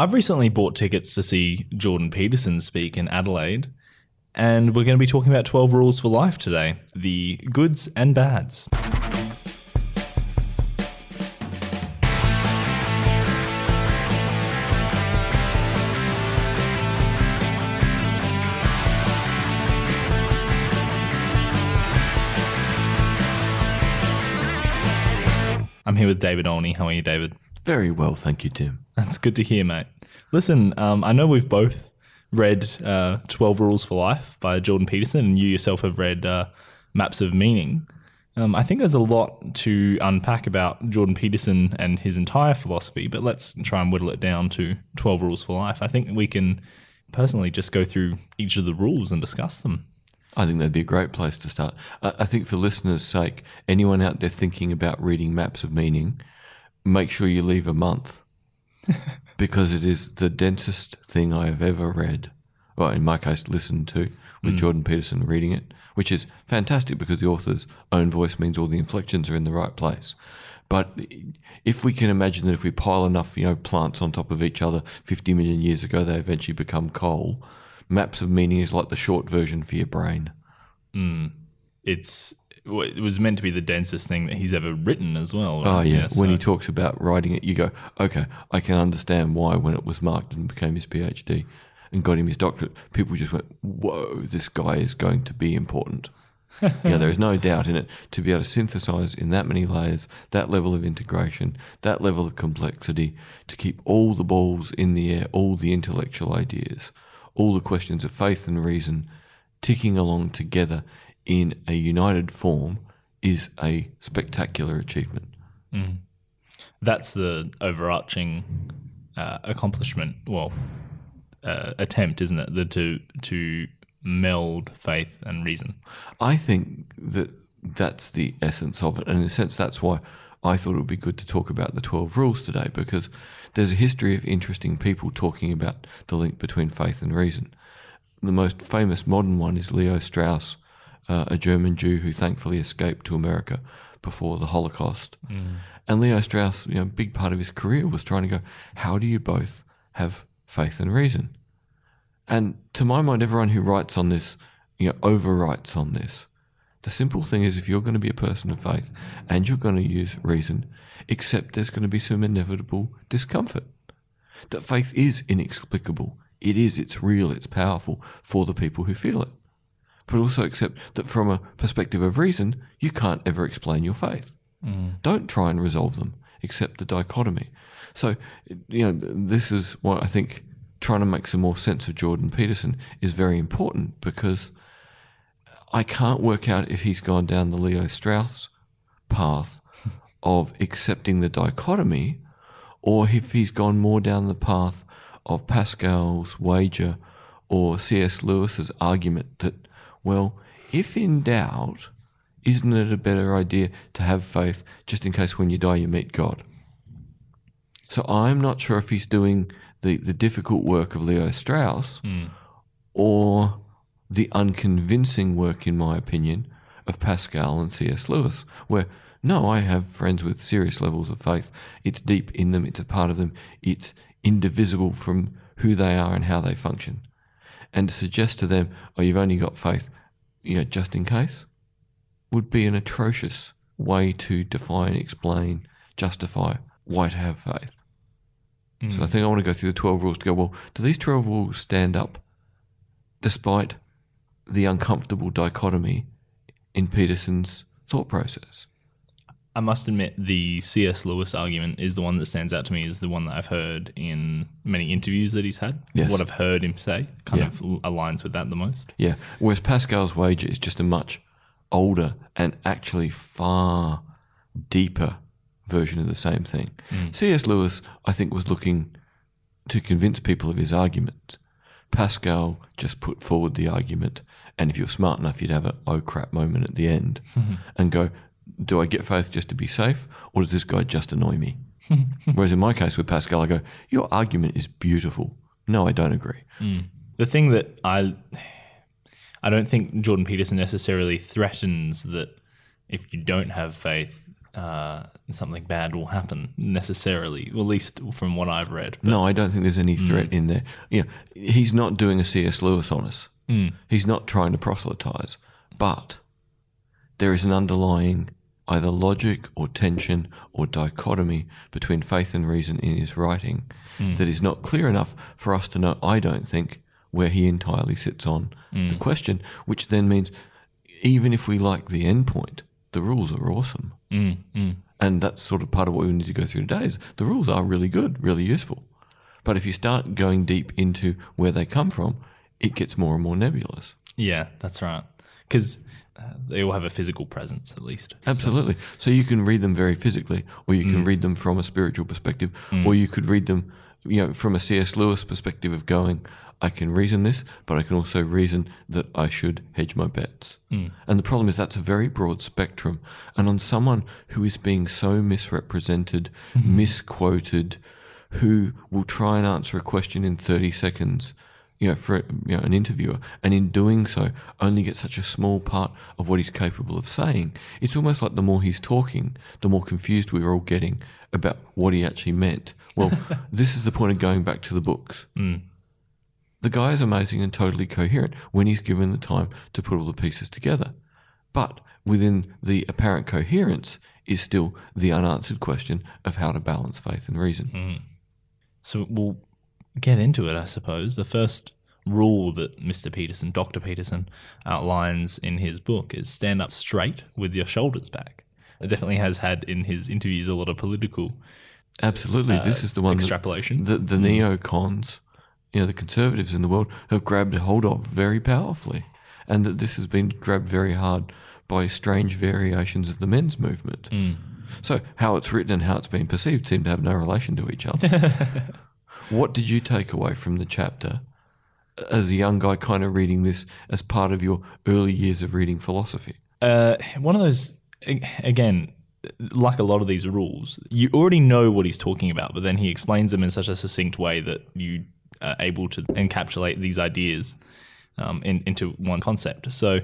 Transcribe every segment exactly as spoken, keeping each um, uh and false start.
I've recently bought tickets to see Jordan Peterson speak in Adelaide, and we're going to be talking about twelve Rules for Life today, the goods and bads. I'm here with David Olney. How are you, David? Very well, thank you, Tim. That's good to hear, mate. Listen, um, I know we've both read uh, twelve Rules for Life by Jordan Peterson, and you yourself have read uh, Maps of Meaning. Um, I think there's a lot to unpack about Jordan Peterson and his entire philosophy, but let's try and whittle it down to twelve Rules for Life. I think we can personally just go through each of the rules and discuss them. I think that'd be a great place to start. I think for listeners' sake, anyone out there thinking about reading Maps of Meaning, make sure you leave a month because it is the densest thing I have ever read, well, in my case, listened to, with mm. Jordan Peterson reading it, which is fantastic because the author's own voice means all the inflections are in the right place. But if we can imagine that if we pile enough, you know, plants on top of each other fifty million years ago, they eventually become coal. Maps of Meaning is like the short version for your brain. Mm. It's it was meant to be the densest thing that he's ever written as well. Right? Oh, yeah. yeah so. When he talks about writing it, you go, okay, I can understand why when it was marked and became his PhD and got him his doctorate, people just went, whoa, this guy is going to be important. you know, there is no doubt in it. To be able to synthesize in that many layers, that level of integration, that level of complexity, to keep all the balls in the air, all the intellectual ideas, all the questions of faith and reason ticking along together in a united form is a spectacular achievement. Mm. That's the overarching uh, accomplishment, well, uh, attempt, isn't it, the, to to meld faith and reason? I think that that's the essence of it, and in a sense that's why I thought it would be good to talk about the twelve rules today, because there's a history of interesting people talking about the link between faith and reason. The most famous modern one is Leo Strauss, uh, a German Jew who thankfully escaped to America before the Holocaust. Mm. And Leo Strauss, you know, a big part of his career was trying to go, how do you both have faith and reason? And to my mind, everyone who writes on this, you know, overwrites on this. The simple thing is, if you're going to be a person of faith and you're going to use reason, except there's going to be some inevitable discomfort. That faith is inexplicable. It is, it's real, it's powerful for the people who feel it. But also accept that from a perspective of reason, you can't ever explain your faith. Mm. Don't try and resolve them, accept the dichotomy. So, you know, this is why I think trying to make some more sense of Jordan Peterson is very important, because I can't work out if he's gone down the Leo Strauss path of accepting the dichotomy, or if he's gone more down the path of Pascal's Wager or C S Lewis's argument that, well, if in doubt, isn't it a better idea to have faith just in case when you die you meet God? So I'm not sure if he's doing the, the difficult work of Leo Strauss mm. or the unconvincing work, in my opinion, of Pascal and C S Lewis, where, no, I have friends with serious levels of faith. It's deep in them. It's a part of them. It's indivisible from who they are and how they function. And to suggest to them, oh, you've only got faith, you know, just in case, would be an atrocious way to define, explain, justify why to have faith. Mm. So I think I want to go through the twelve rules to go, well, do these twelve rules stand up despite the uncomfortable dichotomy in Peterson's thought process? I must admit, the C S Lewis argument is the one that stands out to me, is the one that I've heard in many interviews that he's had. Yes. What I've heard him say kind yeah. of aligns with that the most. Yeah, whereas Pascal's Wager is just a much older and actually far deeper version of the same thing. Mm. C S Lewis, I think, was looking to convince people of his argument. Pascal just put forward the argument, and if you're smart enough, you'd have an oh crap moment at the end mm-hmm. and go, do I get faith just to be safe, or does this guy just annoy me? Whereas in my case with Pascal, I go, your argument is beautiful. No, I don't agree. Mm. The thing that I, I don't think Jordan Peterson necessarily threatens that if you don't have faith, uh, something bad will happen necessarily, or at least from what I've read. But, no, I don't think there's any threat mm. in there. Yeah, he's not doing a C S. Lewis on us. Mm. He's not trying to proselytize, but there is an underlying either logic or tension or dichotomy between faith and reason in his writing mm. that is not clear enough for us to know, I don't think, where he entirely sits on mm. the question, which then means even if we like the end point, the rules are awesome. Mm. Mm. And that's sort of part of what we need to go through today is the rules are really good, really useful. But if you start going deep into where they come from, it gets more and more nebulous. Yeah, that's right. Because they all have a physical presence, at least. Absolutely. So, so you can read them very physically, or you can mm. read them from a spiritual perspective, mm. or you could read them, you know, from a C S. Lewis perspective of going, I can reason this, but I can also reason that I should hedge my bets. Mm. And the problem is that's a very broad spectrum. And on someone who is being so misrepresented, misquoted, who will try and answer a question in thirty seconds, you know, for you know, an interviewer, and in doing so only get such a small part of what he's capable of saying, it's almost like the more he's talking, the more confused we're all getting about what he actually meant. Well, this is the point of going back to the books. Mm. The guy is amazing and totally coherent when he's given the time to put all the pieces together. But within the apparent coherence is still the unanswered question of how to balance faith and reason. Mm. So we'll get into it, I suppose. The first rule that Mister Peterson, Doctor Peterson, outlines in his book is stand up straight with your shoulders back. It definitely has had in his interviews a lot of political Absolutely. Uh, this is the one extrapolation. That the, the neocons, you know, the conservatives in the world have grabbed hold of very powerfully, and that this has been grabbed very hard by strange variations of the men's movement. Mm. So how it's written and how it's been perceived seem to have no relation to each other. What did you take away from the chapter as a young guy kind of reading this as part of your early years of reading philosophy? Uh, one of those, again, like a lot of these rules, you already know what he's talking about, but then he explains them in such a succinct way that you are able to encapsulate these ideas um, in, into one concept. So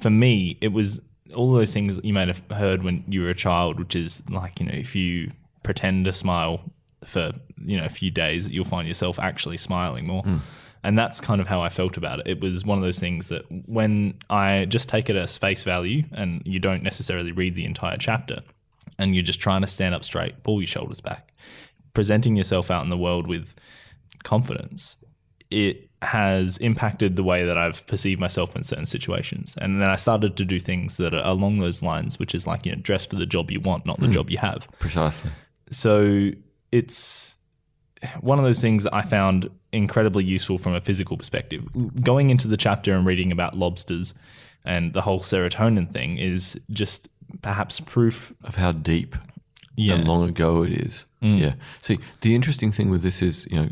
for me, it was all those things that you might have heard when you were a child, which is like, you know, if you pretend to smile for, you know, a few days, you'll find yourself actually smiling more. Mm. And that's kind of how I felt about it. It was one of those things that when I just take it as face value and you don't necessarily read the entire chapter and you're just trying to stand up straight, pull your shoulders back, presenting yourself out in the world with confidence, it has impacted the way that I've perceived myself in certain situations. And then I started to do things that are along those lines, which is like, you know, dress for the job you want, not the mm. job you have. Precisely. So it's one of those things that I found incredibly useful from a physical perspective. Going into the chapter and reading about lobsters and the whole serotonin thing is just perhaps proof of how deep yeah. and long ago it is. Mm. Yeah. See, the interesting thing with this is, you know,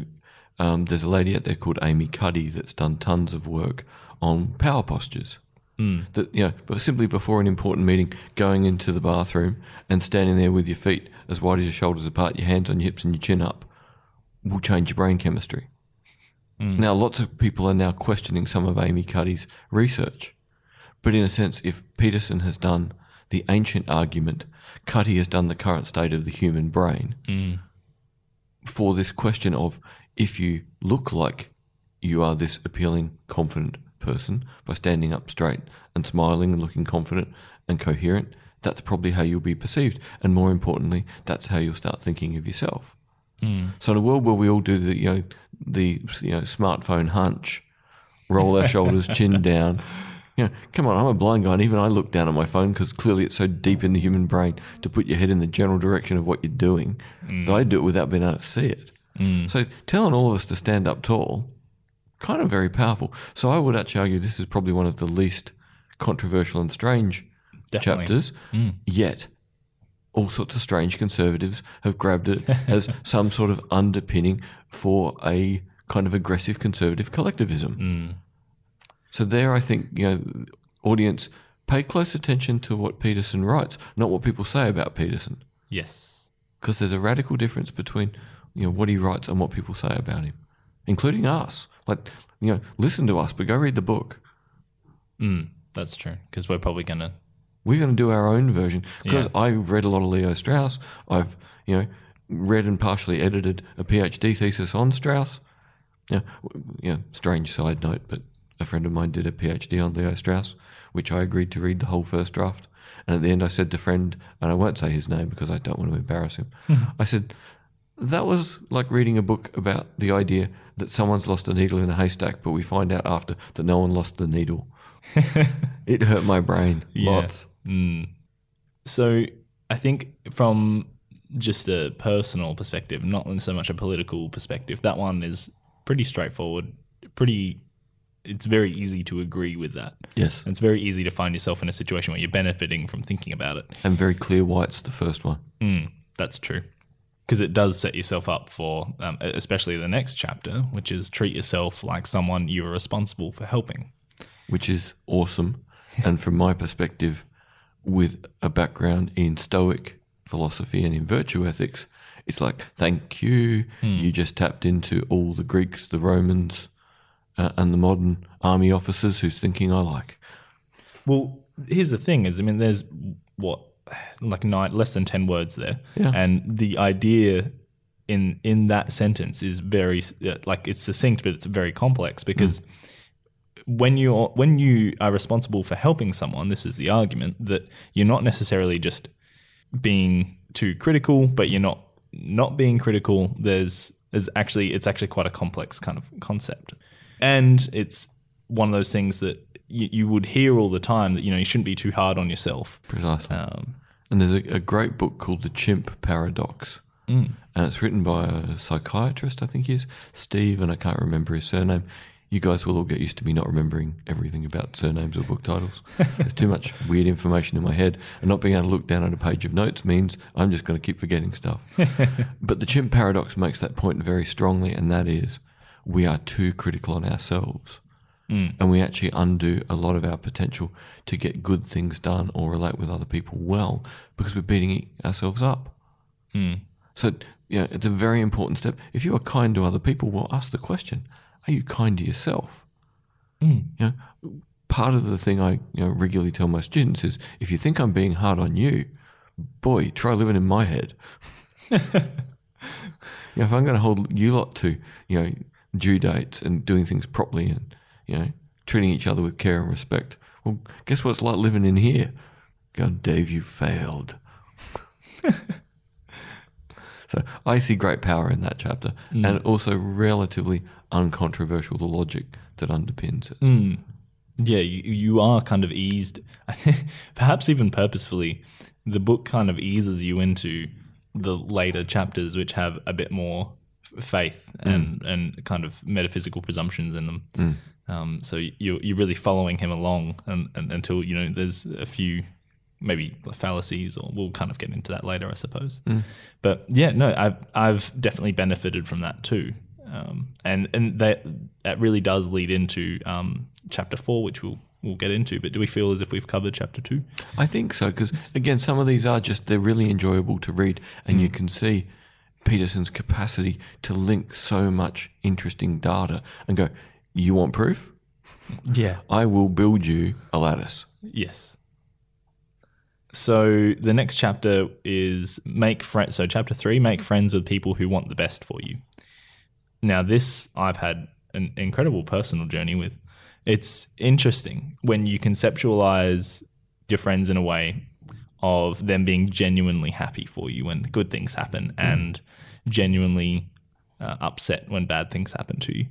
um, there's a lady out there called Amy Cuddy that's done tons of work on power postures. Mm. That, you know, but simply before an important meeting, going into the bathroom and standing there with your feet as wide as your shoulders apart, your hands on your hips and your chin up, will change your brain chemistry. Mm. Now, lots of people are now questioning some of Amy Cuddy's research. But in a sense, if Peterson has done the ancient argument, Cuddy has done the current state of the human brain mm. for this question of if you look like you are this appealing, confident person by standing up straight and smiling and looking confident and coherent, that's probably how you'll be perceived. And more importantly, that's how you'll start thinking of yourself. Mm. So in a world where we all do the, you know, the, you know, smartphone hunch, roll our shoulders, chin down, you know, come on, I'm a blind guy and even I look down at my phone because clearly it's so deep in the human brain to put your head in the general direction of what you're doing mm. that I do it without being able to see it. Mm. So telling all of us to stand up tall, kind of very powerful. So I would actually argue this is probably one of the least controversial and strange Definitely. Chapters, mm. yet all sorts of strange conservatives have grabbed it as some sort of underpinning for a kind of aggressive conservative collectivism. Mm. So there I think, you know, audience, pay close attention to what Peterson writes, not what people say about Peterson. Yes. Because there's a radical difference between, you know, what he writes and what people say about him, including us. Like, you know, listen to us, but go read the book. Mm, that's true, because we're probably going to We're going to do our own version, because yeah. I've read a lot of Leo Strauss. I've, you know, read and partially edited a PhD thesis on Strauss. Yeah, yeah. Strange side note, but a friend of mine did a PhD on Leo Strauss, which I agreed to read the whole first draft. And at the end, I said to friend, and I won't say his name because I don't want to embarrass him. I said, that was like reading a book about the idea that someone's lost a needle in a haystack, but we find out after that no one lost the needle. It hurt my brain yeah. lots. Mm. So I think from just a personal perspective, not so much a political perspective, that one is pretty straightforward, pretty... it's very easy to agree with that. Yes. And it's very easy to find yourself in a situation where you're benefiting from thinking about it. And very clear why it's the first one. Mm, that's true. Because it does set yourself up for, um, especially the next chapter, which is treat yourself like someone you are responsible for helping. Which is awesome. And from my perspective, with a background in Stoic philosophy and in virtue ethics, it's like, thank you. Mm. You just tapped into all the Greeks, the Romans... Uh, and the modern army officers who's thinking I like. Well, here's the thing is, I mean, there's, what, like nine, less than ten words there. Yeah. And the idea in in that sentence is very, like, it's succinct, but it's very complex because mm. when you're, when you are responsible for helping someone, this is the argument, that you're not necessarily just being too critical, but you're not, not being critical. There's, there's actually, it's actually quite a complex kind of concept. And it's one of those things that you, you would hear all the time that, you know, you shouldn't be too hard on yourself. Precisely. Um, and there's a, a great book called The Chimp Paradox. Mm. And it's written by a psychiatrist, I think he is, Steve, and I can't remember his surname. You guys will all get used to me not remembering everything about surnames or book titles. There's too much weird information in my head. And not being able to look down at a page of notes means I'm just going to keep forgetting stuff. But The Chimp Paradox makes that point very strongly, and that is... we are too critical on ourselves mm. and we actually undo a lot of our potential to get good things done or relate with other people well because we're beating ourselves up. Mm. So you know, it's a very important step. If you are kind to other people, well, ask the question, are you kind to yourself? Mm. You know, part of the thing I you know, regularly tell my students is, if you think I'm being hard on you, boy, try living in my head. You know, if I'm going to hold you lot to, you know, due dates and doing things properly and, you know, treating each other with care and respect. Well, guess what it's like living in here? God, Dave, you failed. So I see great power in that chapter mm. and also relatively uncontroversial, the logic that underpins it. Mm. Yeah, you, you are kind of eased, perhaps even purposefully. The book kind of eases you into the later chapters, which have a bit more faith and, mm. and kind of metaphysical presumptions in them. Mm. Um, so you, you're really following him along and, and, until, you know, there's a few maybe fallacies, or we'll kind of get into that later, I suppose. Mm. But yeah, no, I've, I've definitely benefited from that too. Um, and, and that, that really does lead into um, chapter four, which we'll, we'll get into. But do we feel as if we've covered chapter two? I think so, because again, some of these are just, they're really enjoyable to read and mm. you can see Peterson's capacity to link so much interesting data and go, you want proof? Yeah. I will build you a lattice. Yes. So the next chapter is make friends. So chapter three, make friends with people who want the best for you. Now this I've had an incredible personal journey with. It's interesting when you conceptualize your friends in a way of them being genuinely happy for you when good things happen mm. and genuinely uh, upset when bad things happen to you.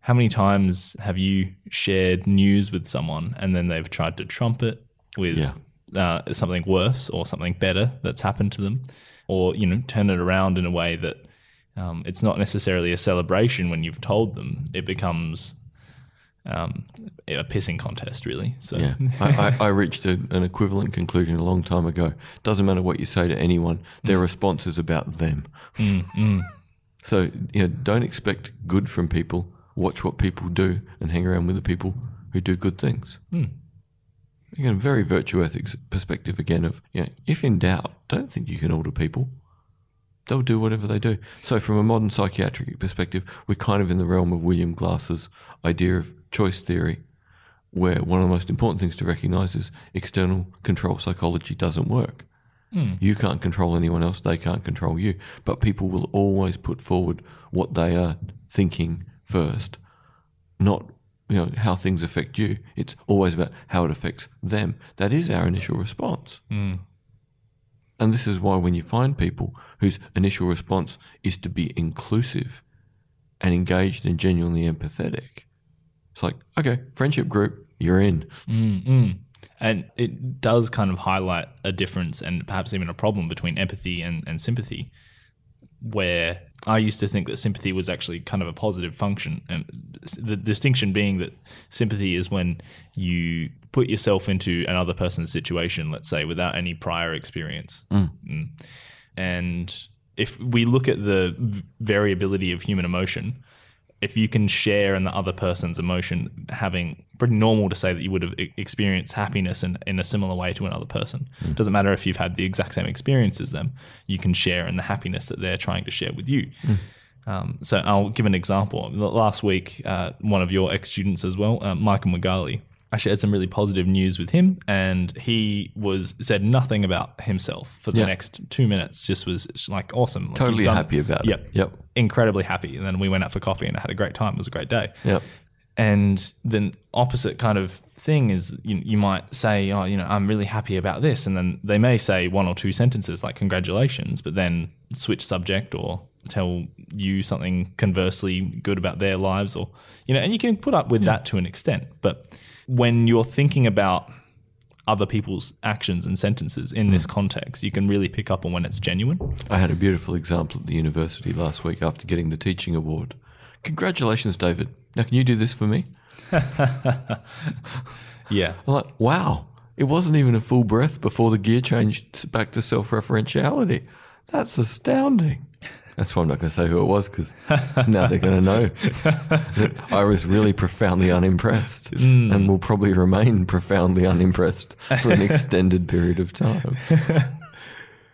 How many times have you shared news with someone and then they've tried to trump it with yeah. uh, something worse or something better that's happened to them, or, you know, turn it around in a way that um, it's not necessarily a celebration when you've told them. It becomes... Um, a pissing contest, really. So yeah, I, I, I reached a, an equivalent conclusion a long time ago. Doesn't matter what you say to anyone, their mm. response is about them. Mm, mm. So you know, don't expect good from people. Watch what people do and hang around with the people who do good things. Mm. Again, very virtue ethics perspective again of, you know, if in doubt, don't think you can alter people. They'll do whatever they do. So from a modern psychiatric perspective, we're kind of in the realm of William Glass's idea of choice theory, where one of the most important things to recognize is external control psychology doesn't work. Mm. You can't control anyone else, they can't control you. But people will always put forward what they are thinking first, not you know how things affect you. It's always about how it affects them. That is our initial response. Mm. And this is why when you find people whose initial response is to be inclusive and engaged and genuinely empathetic, it's like, okay, friendship group, you're in. Mm-hmm. And it does kind of highlight a difference and perhaps even a problem between empathy and, and sympathy, where I used to think that sympathy was actually kind of a positive function. And the distinction being that sympathy is when you put yourself into another person's situation, let's say, without any prior experience. Mm. Mm. And if we look at the variability of human emotion, if you can share in the other person's emotion, having pretty normal to say that you would have experienced happiness in, in a similar way to another person. Mm. It doesn't matter if you've had the exact same experience as them, you can share in the happiness that they're trying to share with you. Mm. Um, so I'll give an example. Last week, uh, one of your ex-students as well, uh, Michael Magali, I shared some really positive news with him, and he was said nothing about himself for the yeah. next two minutes. Just was like awesome, like totally done, happy about yep, it. Yep, yep, incredibly happy. And then we went out for coffee, and I had a great time. It was a great day. Yep. And then opposite kind of thing is you, you might say, oh, you know, I'm really happy about this, and then they may say one or two sentences like congratulations, but then switch subject or tell you something conversely good about their lives, or you know, and you can put up with yeah. that to an extent, but when you're thinking about other people's actions and sentences in mm. this context, you can really pick up on when it's genuine. I had a beautiful example at the university last week after getting the teaching award. Congratulations, David. Now, can you do this for me? Yeah. I'm like, wow, it wasn't even a full breath before the gear changed back to self-referentiality. That's astounding. That's why I'm not going to say who it was, because now they're going to know. I was really profoundly unimpressed mm. and will probably remain profoundly unimpressed for an extended period of time.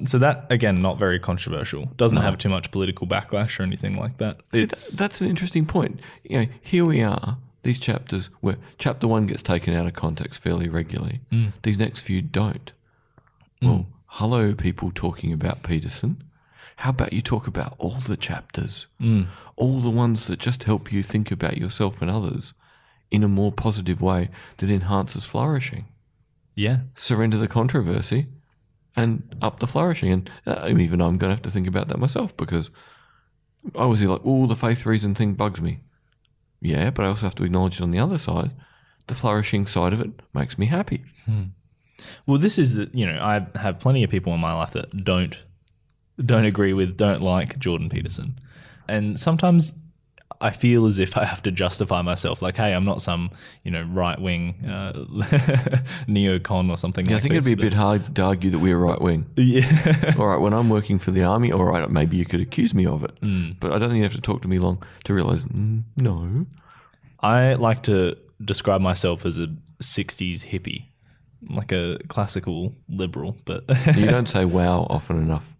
So that, again, not very controversial. Doesn't no. have too much political backlash or anything like that. See, that that's an interesting point. You know, here we are, these chapters where chapter one gets taken out of context fairly regularly. Mm. These next few don't. Mm. Well, hello, people talking about Peterson. How about you talk about all the chapters, mm. all the ones that just help you think about yourself and others in a more positive way that enhances flourishing? Yeah. Surrender the controversy and up the flourishing. And uh, even I'm going to have to think about that myself, because I was like, oh, the faith reason thing bugs me. Yeah, but I also have to acknowledge it on the other side. The flourishing side of it makes me happy. Mm. Well, this is, the, you know, I have plenty of people in my life that don't. don't agree with, don't like Jordan Peterson. And sometimes I feel as if I have to justify myself, like, hey, I'm not some, you know, right-wing uh, neocon or something yeah, like that. I think this, it'd be a bit hard to argue that we're right-wing. Yeah. All right, when I'm working for the army, all right, maybe you could accuse me of it. Mm. But I don't think you have to talk to me long to realise, mm, no. I like to describe myself as a sixties hippie, like a classical liberal. But you don't say wow often enough.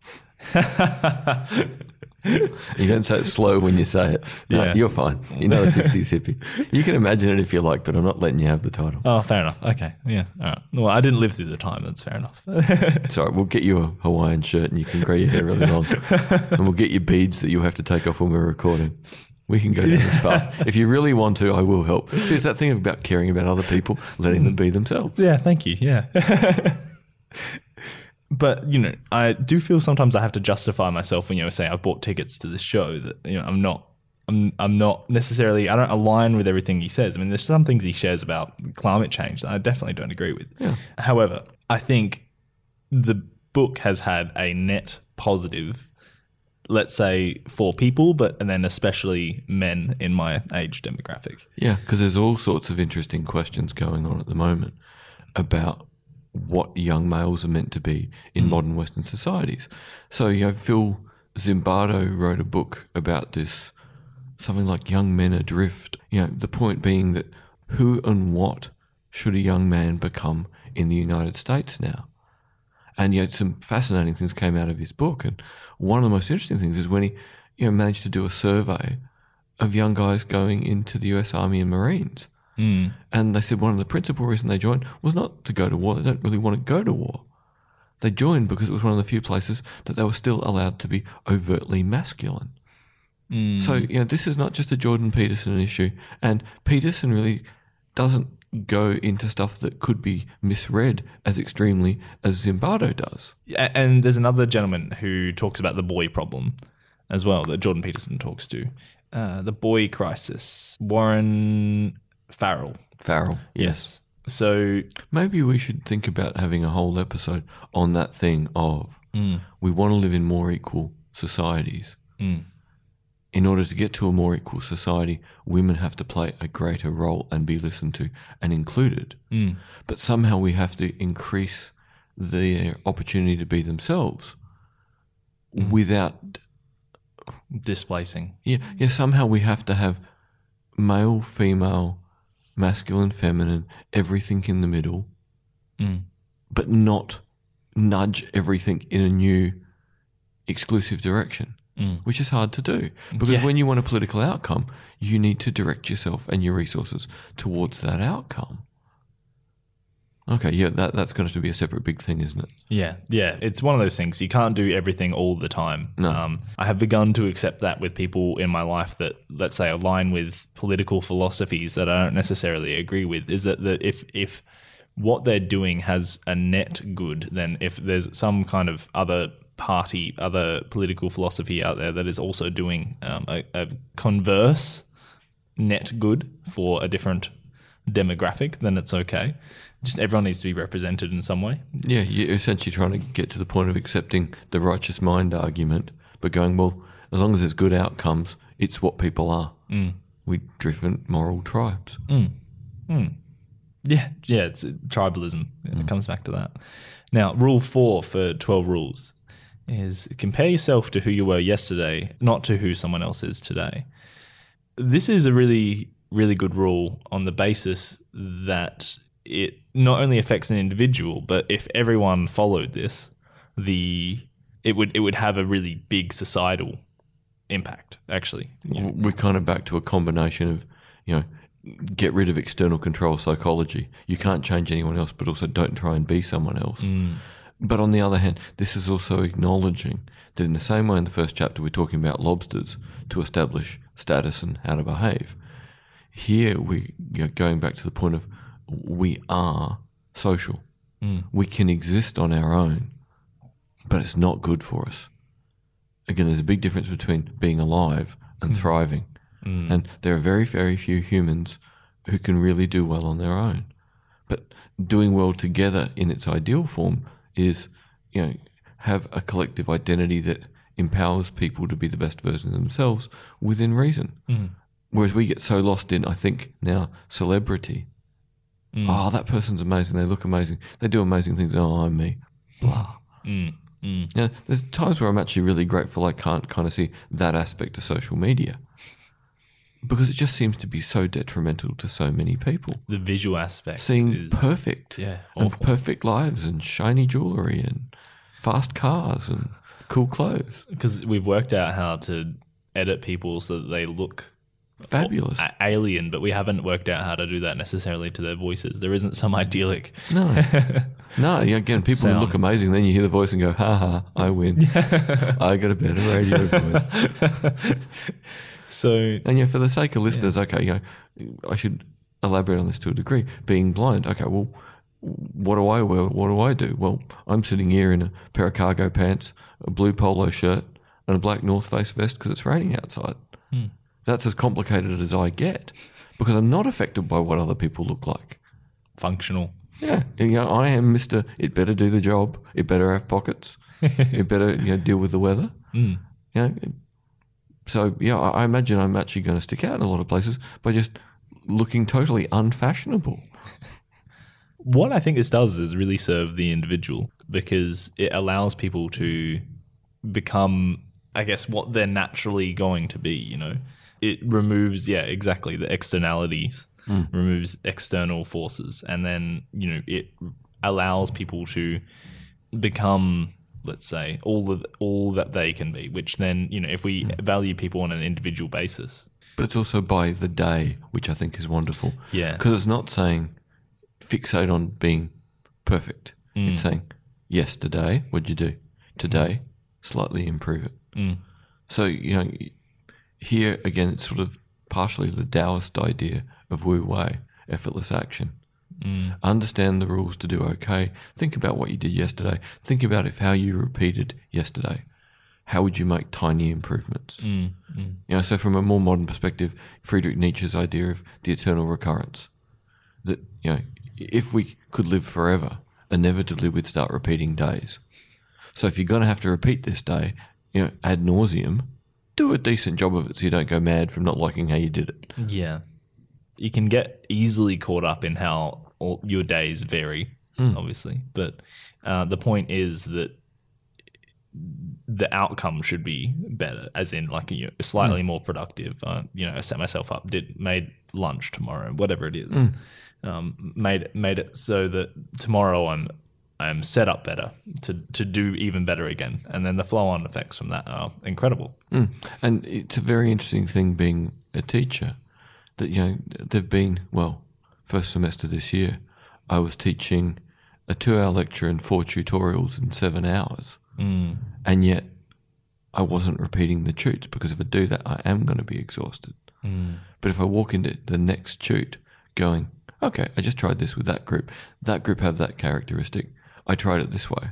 You don't say it slow when you say it. No, yeah. You're fine. You're not a sixties hippie. You can imagine it if you like, but I'm not letting you have the title. Oh, fair enough. Okay. Yeah. All right. Well, I didn't live through the time. That's fair enough. Sorry. We'll get you a Hawaiian shirt and you can grow your hair really long. And we'll get you beads that you'll have to take off when we're recording. We can go down this path. If you really want to, I will help. See, it's that thing about caring about other people, letting them be themselves. Yeah. Thank you. Yeah. But, you know, I do feel sometimes I have to justify myself when, you know, say I've bought tickets to this show, that, you know, I'm not, I'm, I'm not necessarily, I don't align with everything he says. I mean, there's some things he shares about climate change that I definitely don't agree with. Yeah. However, I think the book has had a net positive, let's say, for people, but, and then especially men in my age demographic. Yeah, because there's all sorts of interesting questions going on at the moment about what young males are meant to be in mm. modern Western societies. So, you know, Phil Zimbardo wrote a book about this, something like Young Men Adrift. You know, the point being that who and what should a young man become in the United States now? And, you know, some fascinating things came out of his book. And one of the most interesting things is when he, you know, managed to do a survey of young guys going into the U S Army and Marines. Mm. And they said one of the principal reasons they joined was not to go to war. They don't really want to go to war. They joined because it was one of the few places that they were still allowed to be overtly masculine. Mm. So, you know, this is not just a Jordan Peterson issue. And Peterson really doesn't go into stuff that could be misread as extremely as Zimbardo does. And there's another gentleman who talks about the boy problem as well that Jordan Peterson talks to. Uh, the boy crisis. Warren Farrell. Farrell, yes. yes. So maybe we should think about having a whole episode on that thing of mm. we want to live in more equal societies. Mm. In order to get to a more equal society, women have to play a greater role and be listened to and included. Mm. But somehow we have to increase their opportunity to be themselves mm. without displacing. Yeah, yeah. Somehow we have to have male, female, masculine, feminine, everything in the middle, mm. but not nudge everything in a new exclusive direction. Mm. Which is hard to do because yeah. when you want a political outcome, you need to direct yourself and your resources towards that outcome. Okay, yeah, that, that's going to be a separate big thing, isn't it? Yeah, yeah, it's one of those things. You can't do everything all the time. No. Um, I have begun to accept that with people in my life that, let's say, align with political philosophies that I don't necessarily agree with, is that, that if if what they're doing has a net good, then if there's some kind of other party, other political philosophy out there that is also doing um, a, a converse net good for a different demographic, then it's okay. Just everyone needs to be represented in some way. Yeah, you're essentially trying to get to the point of accepting the righteous mind argument, but going, well, as long as there's good outcomes, it's what people are. Mm. We driven moral tribes. Mm. Mm. Yeah, yeah, it's tribalism. It mm. comes back to that. Now, rule four for twelve rules is compare yourself to who you were yesterday, not to who someone else is today. This is a really, really good rule on the basis that it not only affects an individual, but if everyone followed this, the it would it would have a really big societal impact, actually. Yeah. We're kind of back to a combination of, you know, get rid of external control psychology. You can't change anyone else, but also don't try and be someone else. Mm. But on the other hand, this is also acknowledging that in the same way in the first chapter we're talking about lobsters to establish status and how to behave, here we're going back to the point of we are social. Mm. We can exist on our own, but it's not good for us. Again, there's a big difference between being alive and thriving. Mm. And there are very, very few humans who can really do well on their own. But doing well together in its ideal form is, you know, have a collective identity that empowers people to be the best version of themselves within reason. Mm. Whereas we get so lost in, I think, now celebrity. Mm. Oh, that person's amazing. They look amazing. They do amazing things. Oh, I'm me. Blah. Mm. Mm. Now, there's times where I'm actually really grateful I can't kind of see that aspect of social media because it just seems to be so detrimental to so many people. The visual aspect. Seeing is, perfect. Yeah. Awful. And perfect lives and shiny jewellery and fast cars and cool clothes. Because we've worked out how to edit people so that they look fabulous, alien, but we haven't worked out how to do that necessarily to their voices. There isn't some idyllic. No, no. Again, people sound. Look amazing. Then you hear the voice and go, "Ha ha, I win! Yeah. I got a better radio voice." So, and yeah, for the sake of listeners, yeah. okay, you know, I should elaborate on this to a degree. Being blind, okay. Well, what do I wear? What do I do? Well, I'm sitting here in a pair of cargo pants, a blue polo shirt, and a black North Face vest because it's raining outside. Hmm. That's as complicated as I get because I'm not affected by what other people look like. Functional. Yeah. You know, I am Mister It better do the job. It better have pockets. It better, you know, deal with the weather. Mm. You know, so, yeah, I imagine I'm actually going to stick out in a lot of places by just looking totally unfashionable. What I think this does is really serve the individual because it allows people to become, I guess, what they're naturally going to be, you know. It removes, yeah, exactly, the externalities, mm. removes external forces, and then, you know, it allows people to become, let's say, all of all that they can be, which then, you know, if we mm. value people on an individual basis, But it's also by the day, which I think is wonderful. Yeah. Because it's not saying fixate on being perfect. Mm. It's saying, yes, today, what'd you do? Today, slightly improve it. Mm. So, you know, here again, it's sort of partially the Taoist idea of Wu Wei, effortless action. Mm. Understand the rules to do okay. Think about what you did yesterday. Think about if how you repeated yesterday. How would you make tiny improvements? Mm. Mm. You know, so from a more modern perspective, Friedrich Nietzsche's idea of the eternal recurrence, that, you know, if we could live forever, inevitably we'd start repeating days. So if you're going to have to repeat this day, you know, ad nauseum, do a decent job of it so you don't go mad from not liking how you did it. Yeah. You can get easily caught up in how all your days vary, mm. obviously. But uh, the point is that the outcome should be better, as in, like, you know, slightly mm. more productive. Uh, you know, I set myself up, did made lunch tomorrow, whatever it is. Mm. Um, made made it so that tomorrow I'm I'm set up better to to do even better again, and then the flow on effects from that are incredible. Mm. And it's a very interesting thing being a teacher. That, you know, they've been, well, first semester this year, I was teaching a two-hour lecture and four tutorials in seven hours. Mm. And yet I wasn't repeating the tutes, because if I do that, I am going to be exhausted. Mm. But if I walk into the next tute going, okay, I just tried this with that group. That group have that characteristic. I tried it this way.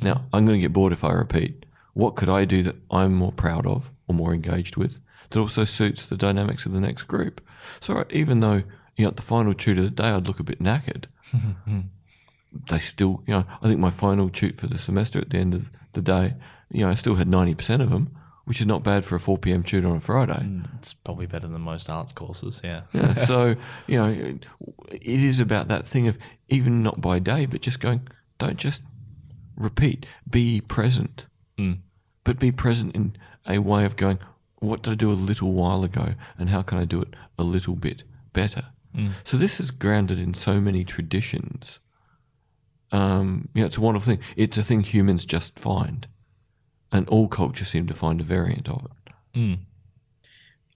Now, I'm going to get bored if I repeat. What could I do that I'm more proud of or more engaged with? That also suits the dynamics of the next group. So even though, you know, at the final toot of the day I'd look a bit knackered, they still, you know, I think my final toot for the semester at the end of the day, you know, I still had ninety percent of them, which is not bad for a four p.m. toot on a Friday. It's probably better than most arts courses, yeah. yeah. So, you know, it is about that thing of even not by day, but just going, don't just repeat, be present. Mm. But be present in a way of going, what did I do a little while ago, and how can I do it a little bit better? Mm. So this is grounded in so many traditions. Um, you know, it's a wonderful thing. It's a thing humans just find, and all cultures seem to find a variant of it. Mm.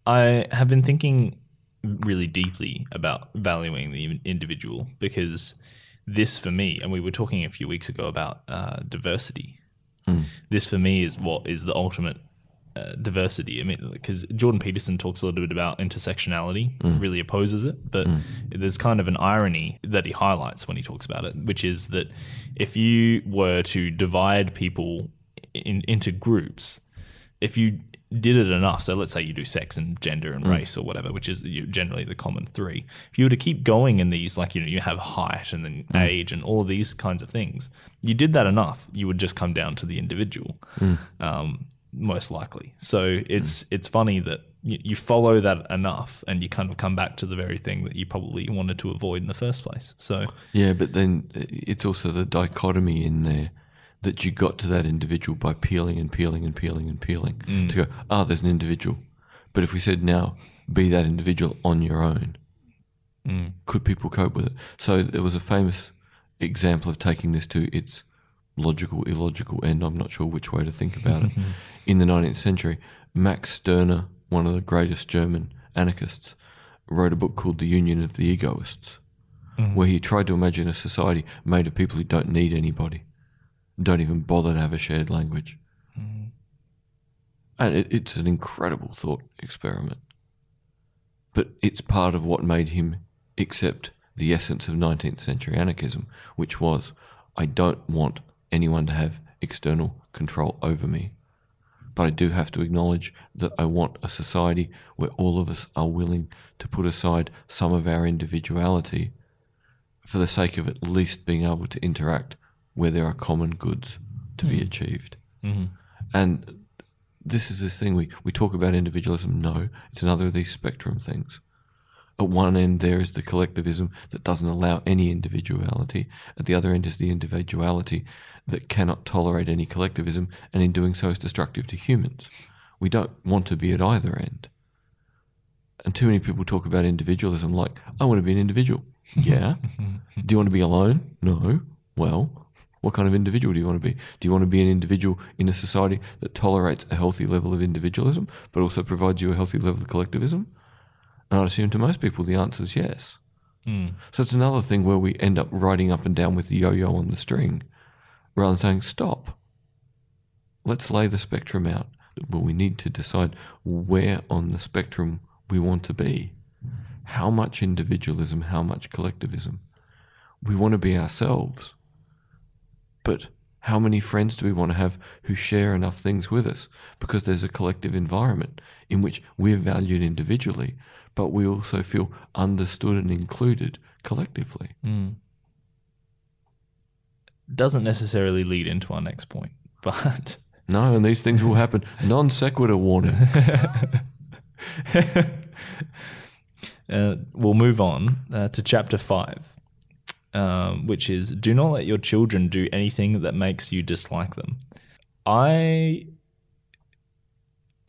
I have been thinking really deeply about valuing the individual, because this for me, and we were talking a few weeks ago about uh, diversity, mm. this for me is what is the ultimate Uh, diversity. I mean, because Jordan Peterson talks a little bit about intersectionality, mm. really opposes it, but mm. there's kind of an irony that he highlights when he talks about it, which is that if you were to divide people in, into groups, if you did it enough, so let's say you do sex and gender and mm. race or whatever, which is generally the common three, if you were to keep going in these, like, you know, you have height and then mm. age and all of these kinds of things, you did that enough, you would just come down to the individual. Mm. Um, most likely. So it's mm. it's funny that you, you follow that enough and you kind of come back to the very thing that you probably wanted to avoid in the first place. So yeah, but then it's also the dichotomy in there that you got to that individual by peeling and peeling and peeling and peeling mm. to go, ah, oh, there's an individual. But if we said now, be that individual on your own, mm. could people cope with it? So there was a famous example of taking this to its logical, illogical, and I'm not sure which way to think about it. In the nineteenth century, Max Stirner, one of the greatest German anarchists, wrote a book called The Union of the Egoists, mm-hmm. where he tried to imagine a society made of people who don't need anybody, don't even bother to have a shared language. Mm-hmm. And it, it's an incredible thought experiment. But it's part of what made him accept the essence of nineteenth century anarchism, which was, I don't want anyone to have external control over me, but I do have to acknowledge that I want a society where all of us are willing to put aside some of our individuality for the sake of at least being able to interact where there are common goods to mm. be achieved. Mm-hmm. And this is this thing, we, we talk about individualism. No, it's another of these spectrum things. At one end there is the collectivism that doesn't allow any individuality. At the other end is the individuality that cannot tolerate any collectivism, and in doing so is destructive to humans. We don't want to be at either end. And too many people talk about individualism like, I want to be an individual. Yeah. Do you want to be alone? No. Well, What kind of individual do you want to be? Do you want to be an individual in a society that tolerates a healthy level of individualism, but also provides you a healthy level of collectivism? And I'd assume to most people the answer is yes. Mm. So it's another thing where we end up riding up and down with the yo-yo on the string rather than saying, stop. Let's lay the spectrum out. But we need to decide where on the spectrum we want to be. How much individualism, how much collectivism? We want to be ourselves. But how many friends do we want to have who share enough things with us? Because there's a collective environment in which we're valued individually, but we also feel understood and included collectively. Mm. Doesn't necessarily lead into our next point, but... No, and these things will happen. Non sequitur warning. uh, we'll move on uh, to chapter five, um, which is, do not let your children do anything that makes you dislike them. I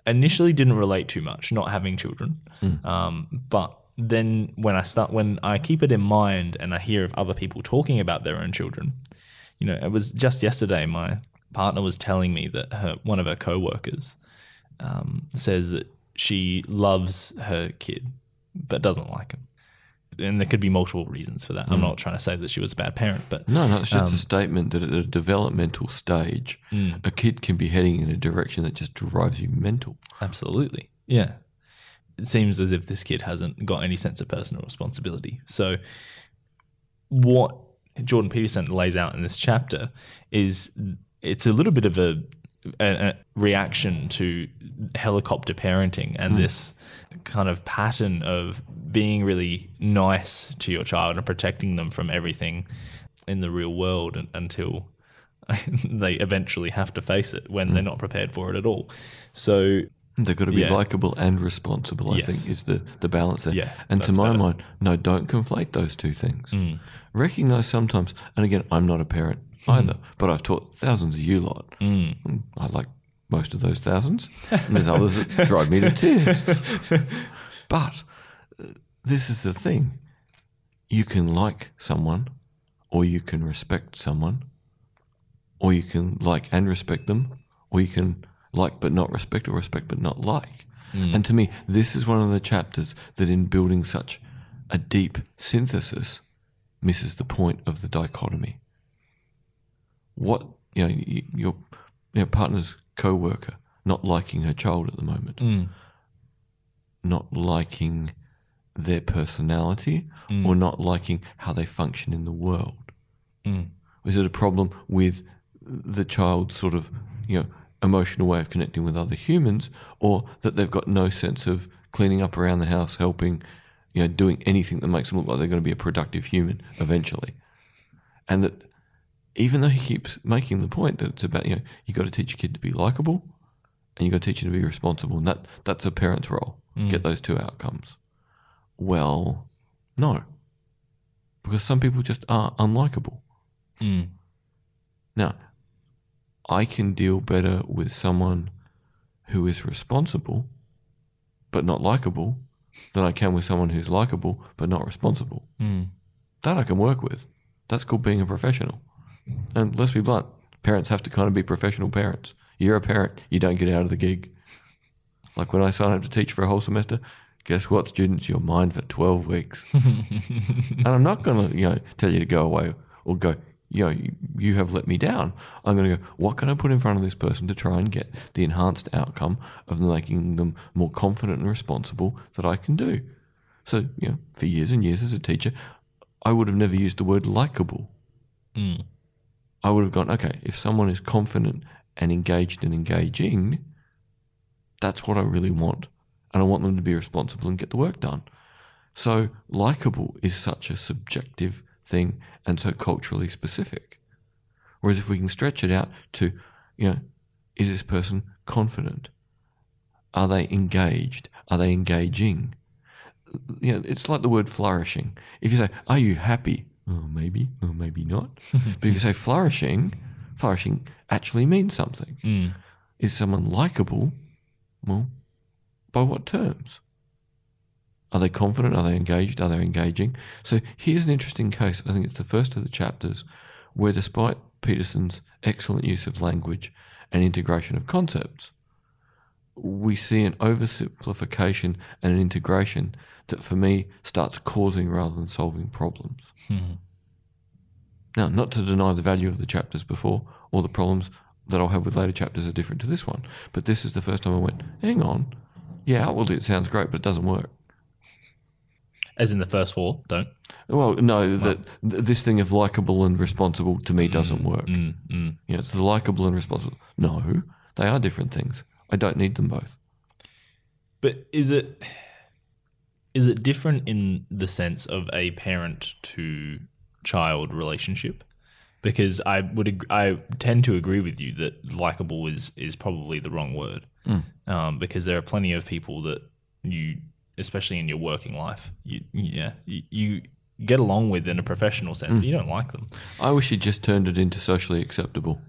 initially didn't relate too much, not having children, mm. um, but then when I start, when I keep it in mind and I hear of other people talking about their own children, you know, it was just yesterday my partner was telling me that her, one of her co-workers um, says that she loves her kid but doesn't like him. And there could be multiple reasons for that. Mm. I'm not trying to say that she was a bad parent. But No, no, it's just um, a statement that at a developmental stage, mm. a kid can be heading in a direction that just drives you mental. Absolutely, yeah. It seems as if this kid hasn't got any sense of personal responsibility. So what Jordan Peterson lays out in this chapter is... It's a little bit of a, a, a reaction to helicopter parenting and mm. this kind of pattern of being really nice to your child and protecting them from everything in the real world until they eventually have to face it when mm. they're not prepared for it at all. So they've got to be yeah. likable and responsible, I yes. think, is the, the balance there. Yeah, and to my better. mind, no, don't conflate those two things. Mm. Recognise sometimes, and again, I'm not a parent, either, but I've taught thousands of you lot. Mm. I like most of those thousands, and there's others that drive me to tears. But uh, this is the thing. You can like someone, or you can respect someone, or you can like and respect them, or you can like but not respect, or respect but not like. Mm. And to me, this is one of the chapters that in building such a deep synthesis misses the point of the dichotomy. What, you know, your, your partner's co-worker not liking her child at the moment, mm. not liking their personality mm. or not liking how they function in the world. Mm. Is it a problem with the child's sort of, you know, emotional way of connecting with other humans, or that they've got no sense of cleaning up around the house, helping, you know, doing anything that makes them look like they're going to be a productive human eventually? And that... Even though he keeps making the point that it's about, you know, you got to teach a kid to be likable and you got to teach him to be responsible, and that that's a parent's role, mm. get those two outcomes. Well, no, because some people just are unlikable. Mm. Now, I can deal better with someone who is responsible but not likable than I can with someone who's likable but not responsible. Mm. That I can work with. That's called being a professional. And let's be blunt, parents have to kind of be professional parents. You're a parent, you don't get out of the gig. Like when I signed up to teach for a whole semester, guess what, students, you're mine for twelve weeks. And I'm not going to, you know, tell you to go away or go, you know, you, you have let me down. I'm going to go, what can I put in front of this person to try and get the enhanced outcome of making them more confident and responsible that I can do? So, you know, for years and years as a teacher, I would have never used the word likable. Mm. I would have gone, okay, if someone is confident and engaged and engaging, that's what I really want. And I want them to be responsible and get the work done. So likable is such a subjective thing and so culturally specific. Whereas if we can stretch it out to, you know, is this person confident? Are they engaged? Are they engaging? You know, it's like the word flourishing. If you say, are you happy? Oh, maybe, or maybe not. But if you say flourishing, flourishing actually means something. Mm. Is someone likable? Well, by what terms? Are they confident? Are they engaged? Are they engaging? So here's an interesting case. I think it's the first of the chapters where, despite Peterson's excellent use of language and integration of concepts, we see an oversimplification and an integration that for me starts causing rather than solving problems. Hmm. Now, not to deny the value of the chapters before, or the problems that I'll have with later chapters are different to this one, but this is the first time I went, hang on, yeah, well, it sounds great, but it doesn't work. As in the first four, don't? Well, no, no. that th- this thing of likable and responsible to me doesn't work. Mm, mm. You know, it's the likable and responsible. No, they are different things. I don't need them both. But is it is it different in the sense of a parent to child relationship? Because I would ag- I tend to agree with you that likable is is probably the wrong word. Mm. Um, because there are plenty of people that you, especially in your working life, you yeah you, you get along with in a professional sense, mm. but you don't like them. I wish you just turned it into socially acceptable.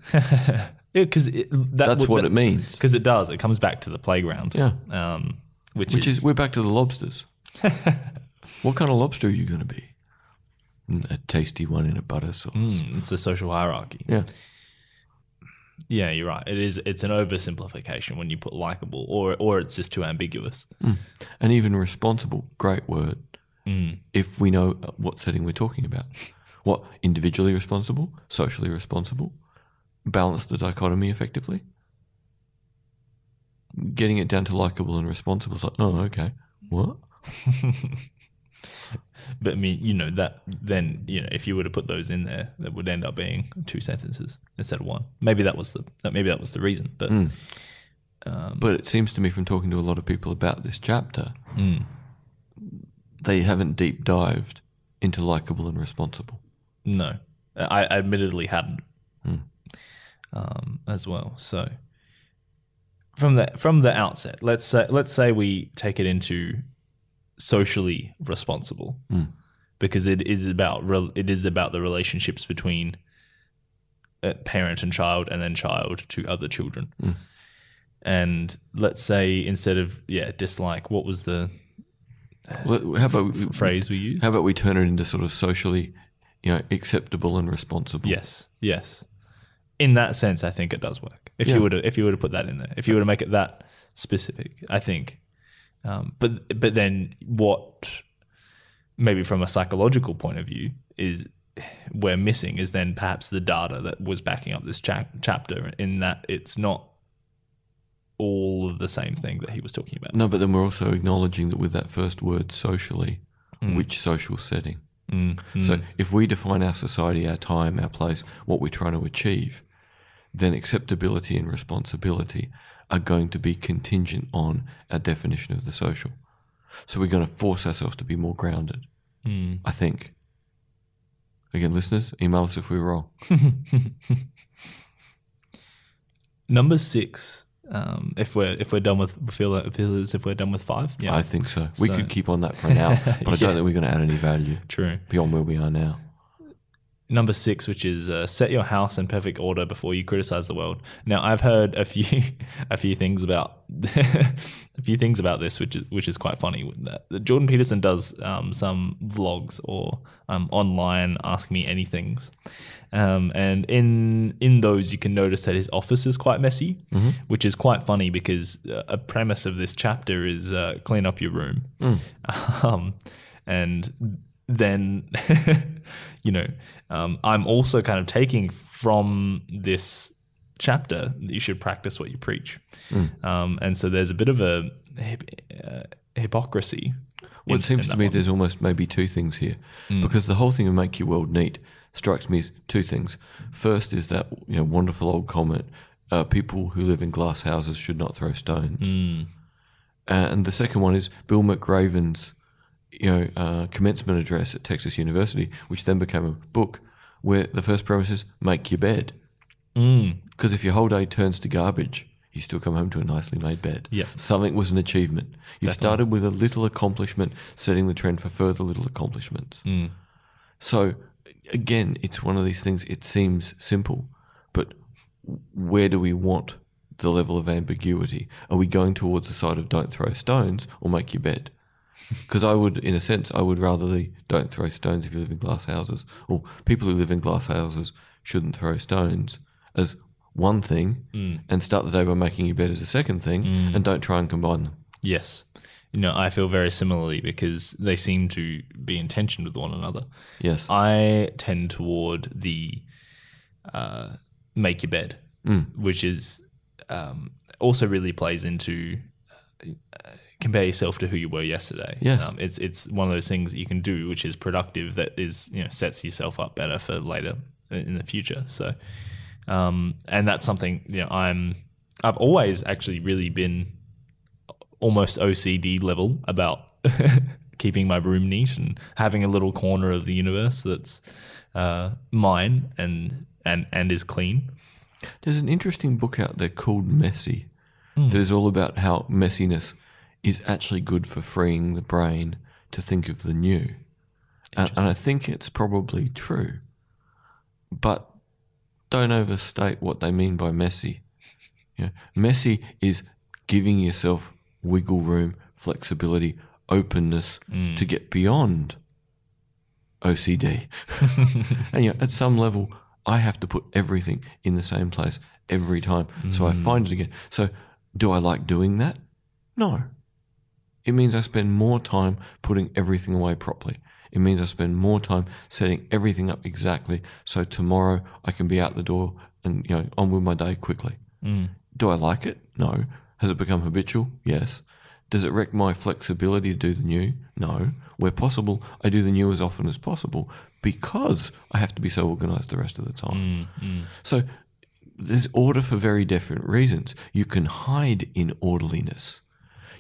Because yeah, that that's would, what that, it means. Because it does. It comes back to the playground. Yeah. Um, which which is, is we're back to the lobsters. What kind of lobster are you going to be? A tasty one in a butter sauce. Mm, it's the social hierarchy. Yeah. Yeah, you're right. It is. It's an oversimplification when you put likable, or or it's just too ambiguous. Mm. And even responsible, great word. Mm. If we know what setting we're talking about, what individually responsible, socially responsible. Balance the dichotomy effectively. Getting it down to likable and responsible is like, oh, okay, what? But I mean, you know, that then, you know, if you were to put those in there, that would end up being two sentences instead of one. Maybe that was the maybe that was the reason. But mm. um, but it seems to me, from talking to a lot of people about this chapter, mm. they haven't deep dived into likable and responsible. No, I admittedly hadn't. Mm. Um, as well. So from the from the outset, let's say let's say we take it into socially responsible, mm. because it is about re- it is about the relationships between uh, parent and child, and then child to other children. Mm. And let's say instead of yeah dislike, what was the uh, well, how about f- phrase we used? How about we turn it into sort of socially, you know, acceptable and responsible? Yes. Yes. In that sense, I think it does work. If yeah. you were to if you were to put that in there, if you were to make it that specific, I think. Um, but but then what? Maybe from a psychological point of view, is we're missing is then perhaps the data that was backing up this chap- chapter. In that it's not all of the same thing that he was talking about. No, but then we're also acknowledging that with that first word, socially, mm. which social setting? Mm. Mm. So if we define our society, our time, our place, what we're trying to achieve, then acceptability and responsibility are going to be contingent on our definition of the social. So we're going to force ourselves to be more grounded, mm. I think. Again, listeners, email us if we're wrong. Number six, um, if we're if we're done with pillars, if we're done with five. Yeah. I think so. We so. could keep on that for an hour, but I yeah. don't think we're going to add any value True. beyond where we are now. Number six, which is uh, set your house in perfect order before you criticize the world. Now, I've heard a few, a few things about, a few things about this, which is which is quite funny. That Jordan Peterson does um, some vlogs or um, online ask me anythings, um, and in in those you can notice that his office is quite messy, mm-hmm. which is quite funny because a premise of this chapter is uh, clean up your room, mm. um, and. Then, you know, um, I'm also kind of taking from this chapter that you should practice what you preach. Mm. Um, and so there's a bit of a hip, uh, hypocrisy. Well, in, it seems to me one. There's almost maybe two things here, mm. because the whole thing of make your world neat strikes me as two things. First is that, you know, wonderful old comment, uh, people who live in glass houses should not throw stones. Mm. And the second one is Bill McRaven's, you know, uh, commencement address at Texas University, which then became a book, where the first premise is make your bed. Because mm. if your whole day turns to garbage, you still come home to a nicely made bed. Yeah. Something was an achievement. You Definitely. started with a little accomplishment, setting the trend for further little accomplishments. Mm. So, again, it's one of these things, it seems simple, but where do we want the level of ambiguity? Are we going towards the side of don't throw stones or make your bed? Because I would, in a sense, I would rather the don't throw stones if you live in glass houses, or people who live in glass houses shouldn't throw stones as one thing, mm. and start the day by making your bed as a second thing, mm. and don't try and combine them. Yes. You know, I feel very similarly because they seem to be in tension with one another. Yes. I tend toward the uh, make your bed, mm. which is um, also really plays into... Uh, compare yourself to who you were yesterday. Yes. Um, it's it's one of those things that you can do which is productive, that is, you know, sets yourself up better for later in the future. So um, and that's something, you know, I'm I've always actually really been almost O C D level about keeping my room neat and having a little corner of the universe that's uh, mine and and and is clean. There's an interesting book out there called Messy mm. that is all about how messiness is actually good for freeing the brain to think of the new. And, and I think it's probably true. But don't overstate what they mean by messy. You know, messy is giving yourself wiggle room, flexibility, openness mm. to get beyond O C D. And you know, at some level, I have to put everything in the same place every time. Mm. So I find it again. So do I like doing that? No. It means I spend more time putting everything away properly. It means I spend more time setting everything up exactly so tomorrow I can be out the door and, you know, on with my day quickly. Mm. Do I like it? No. Has it become habitual? Yes. Does it wreck my flexibility to do the new? No. Where possible, I do the new as often as possible because I have to be so organised the rest of the time. Mm, mm. So there's order for very different reasons. You can hide in orderliness.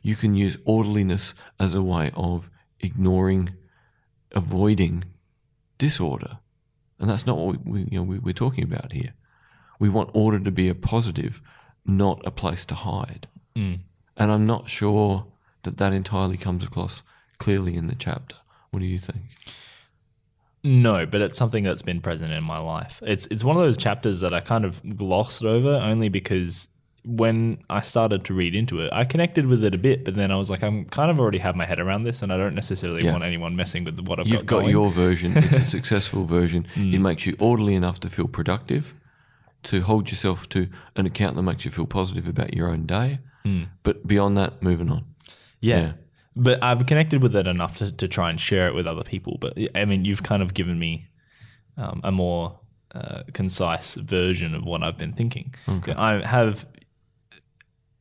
You can use orderliness as a way of ignoring, avoiding disorder. And that's not what we, you know, we, we're talking about here. We want order to be a positive, not a place to hide. Mm. And I'm not sure that that entirely comes across clearly in the chapter. What do you think? No, but it's something that's been present in my life. It's, it's one of those chapters that I kind of glossed over only because... when I started to read into it, I connected with it a bit, but then I was like, I'm kind of already have my head around this and I don't necessarily yeah. want anyone messing with what I've You've got going. You've got your version. It's a successful version. Mm. It makes you orderly enough to feel productive, to hold yourself to an account that makes you feel positive about your own day. Mm. But beyond that, moving on. Yeah. yeah. But I've connected with it enough to, to try and share it with other people. But, I mean, you've kind of given me um, a more uh, concise version of what I've been thinking. Okay. I have...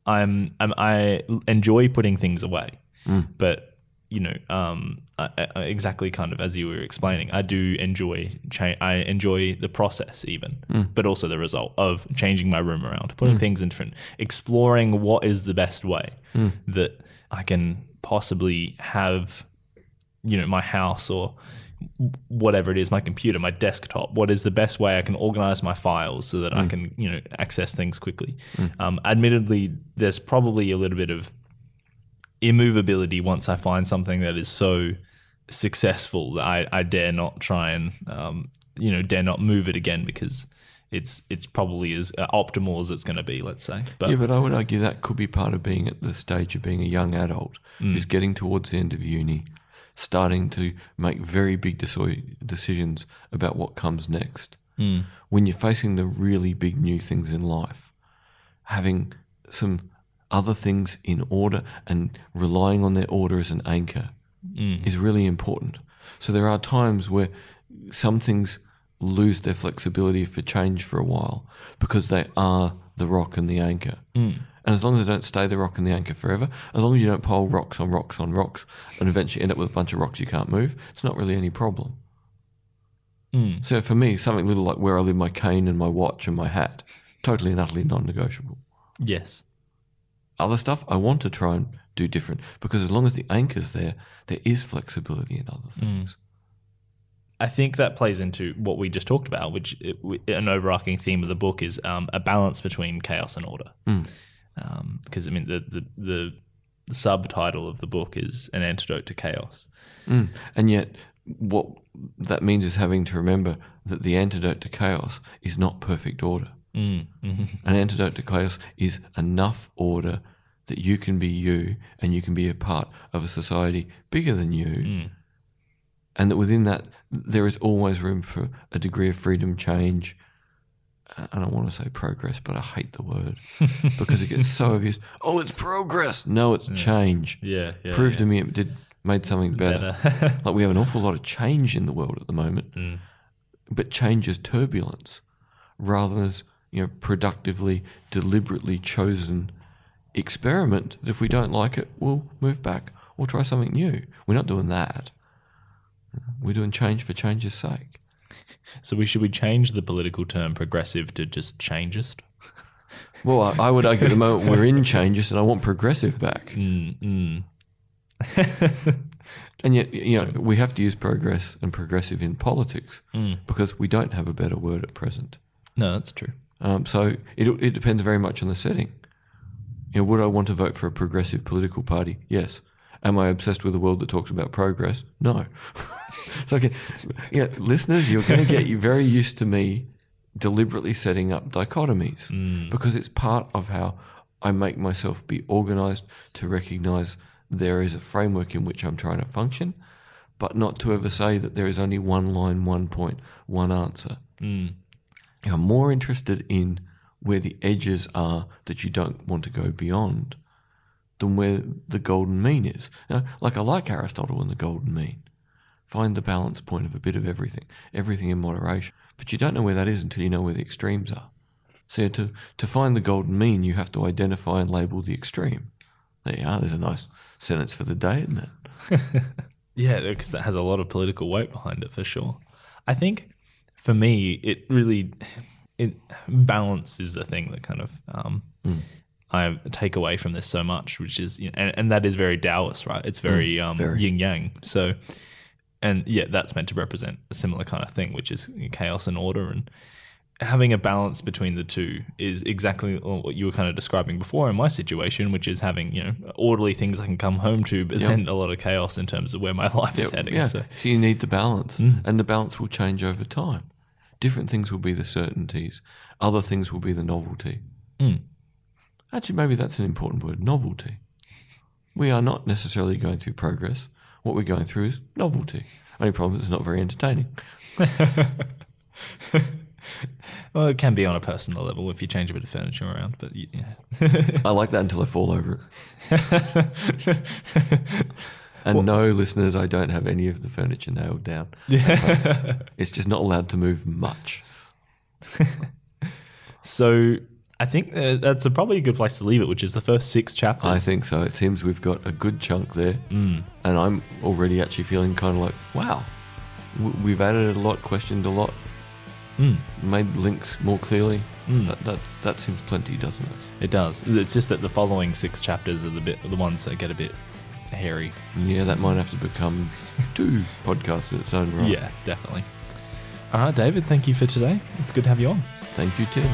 I'm, I'm I enjoy putting things away, mm. but you know, um, I, I, exactly kind of as you were explaining, I do enjoy cha- I enjoy the process even, mm. but also the result of changing my room around, putting mm. things in different, exploring what is the best way mm. that I can possibly have, you know, my house or whatever it is, my computer, my desktop, what is the best way I can organize my files so that mm. I can, you know, access things quickly. Mm. Um, admittedly, there's probably a little bit of immovability once I find something that is so successful that I, I dare not try and, um, you know, dare not move it again because it's it's probably as optimal as it's going to be, let's say. But, yeah, but I would argue that could be part of being at the stage of being a young adult mm. is getting towards the end of uni, starting to make very big decisions about what comes next. Mm. When you're facing the really big new things in life, having some other things in order and relying on their order as an anchor mm. is really important. So there are times where some things lose their flexibility for change for a while because they are the rock and the anchor. Mm. And as long as they don't stay the rock and the anchor forever, as long as you don't pile rocks on rocks on rocks and eventually end up with a bunch of rocks you can't move, it's not really any problem. Mm. So for me, something little like where I live, my cane and my watch and my hat, totally and utterly non-negotiable. Yes. Other stuff I want to try and do different because as long as the anchor's there, there is flexibility in other things. Mm. I think that plays into what we just talked about, which an overarching theme of the book is um, a balance between chaos and order. Mm. Because um, I mean the, the the subtitle of the book is an antidote to chaos, mm. and yet what that means is having to remember that the antidote to chaos is not perfect order. Mm. Mm-hmm. An antidote to chaos is enough order that you can be you and you can be a part of a society bigger than you, mm. and that within that there is always room for a degree of freedom, change. I don't want to say progress, but I hate the word because it gets so abused. Oh, it's progress. No, it's yeah. change. Yeah, yeah. Prove yeah. to me it did made something better. better. Like, we have an awful lot of change in the world at the moment, mm. but change is turbulence rather than as, you know, productively, deliberately chosen experiment that if we don't like it, we'll move back or try something new. We're not doing that. We're doing change for change's sake. So we should we change the political term progressive to just changist? Well, I, I would argue at the moment we're in changist and I want progressive back. Mm, mm. And yet, you know, we have to use progress and progressive in politics mm. because we don't have a better word at present. No, that's true. Um, so it it depends very much on the setting. You know, would I want to vote for a progressive political party? Yes. Am I obsessed with a world that talks about progress? No. So, okay, you know, listeners, you're going to get you very used to me deliberately setting up dichotomies mm. because it's part of how I make myself be organised to recognise there is a framework in which I'm trying to function, but not to ever say that there is only one line, one point, one answer. Mm. I'm more interested in where the edges are that you don't want to go beyond than where the golden mean is. Now, like, I like Aristotle and the golden mean. Find the balance point of a bit of everything, everything in moderation. But you don't know where that is until you know where the extremes are. So to, to find the golden mean, you have to identify and label the extreme. There you are. There's a nice sentence for the day, isn't it? Yeah, because that has a lot of political weight behind it for sure. I think for me, it really, it, balance is the thing that kind of... Um, mm. I take away from this so much, which is, you know, and, and that is very Taoist, right? It's very, mm, um, very yin yang. So, and yeah, that's meant to represent a similar kind of thing, which is chaos and order. And having a balance between the two is exactly what you were kind of describing before in my situation, which is having, you know, orderly things I can come home to, but yep. then a lot of chaos in terms of where my life yep. is heading. Yeah. So. so you need the balance, mm. and the balance will change over time. Different things will be the certainties, other things will be the novelty. Mm. Actually, maybe that's an important word, novelty. We are not necessarily going through progress. What we're going through is novelty. Only problem is it's not very entertaining. Well, it can be on a personal level if you change a bit of furniture around, but you, yeah. I like that until I fall over it. And well, no, listeners, I don't have any of the furniture nailed down. Yeah. It's just not allowed to move much. So... I think that's a probably a good place to leave it, which is the first six chapters. I think so. It seems we've got a good chunk there. Mm. And I'm already actually feeling kind of like, wow, we've added a lot, questioned a lot, mm. made links more clearly. Mm. That, that that seems plenty, doesn't it? It does. It's just that the following six chapters are the bit the ones that get a bit hairy. Yeah, that might have to become two podcasts in its own right. Yeah, definitely. All right, David, thank you for today. It's good to have you on. Thank you, Tim.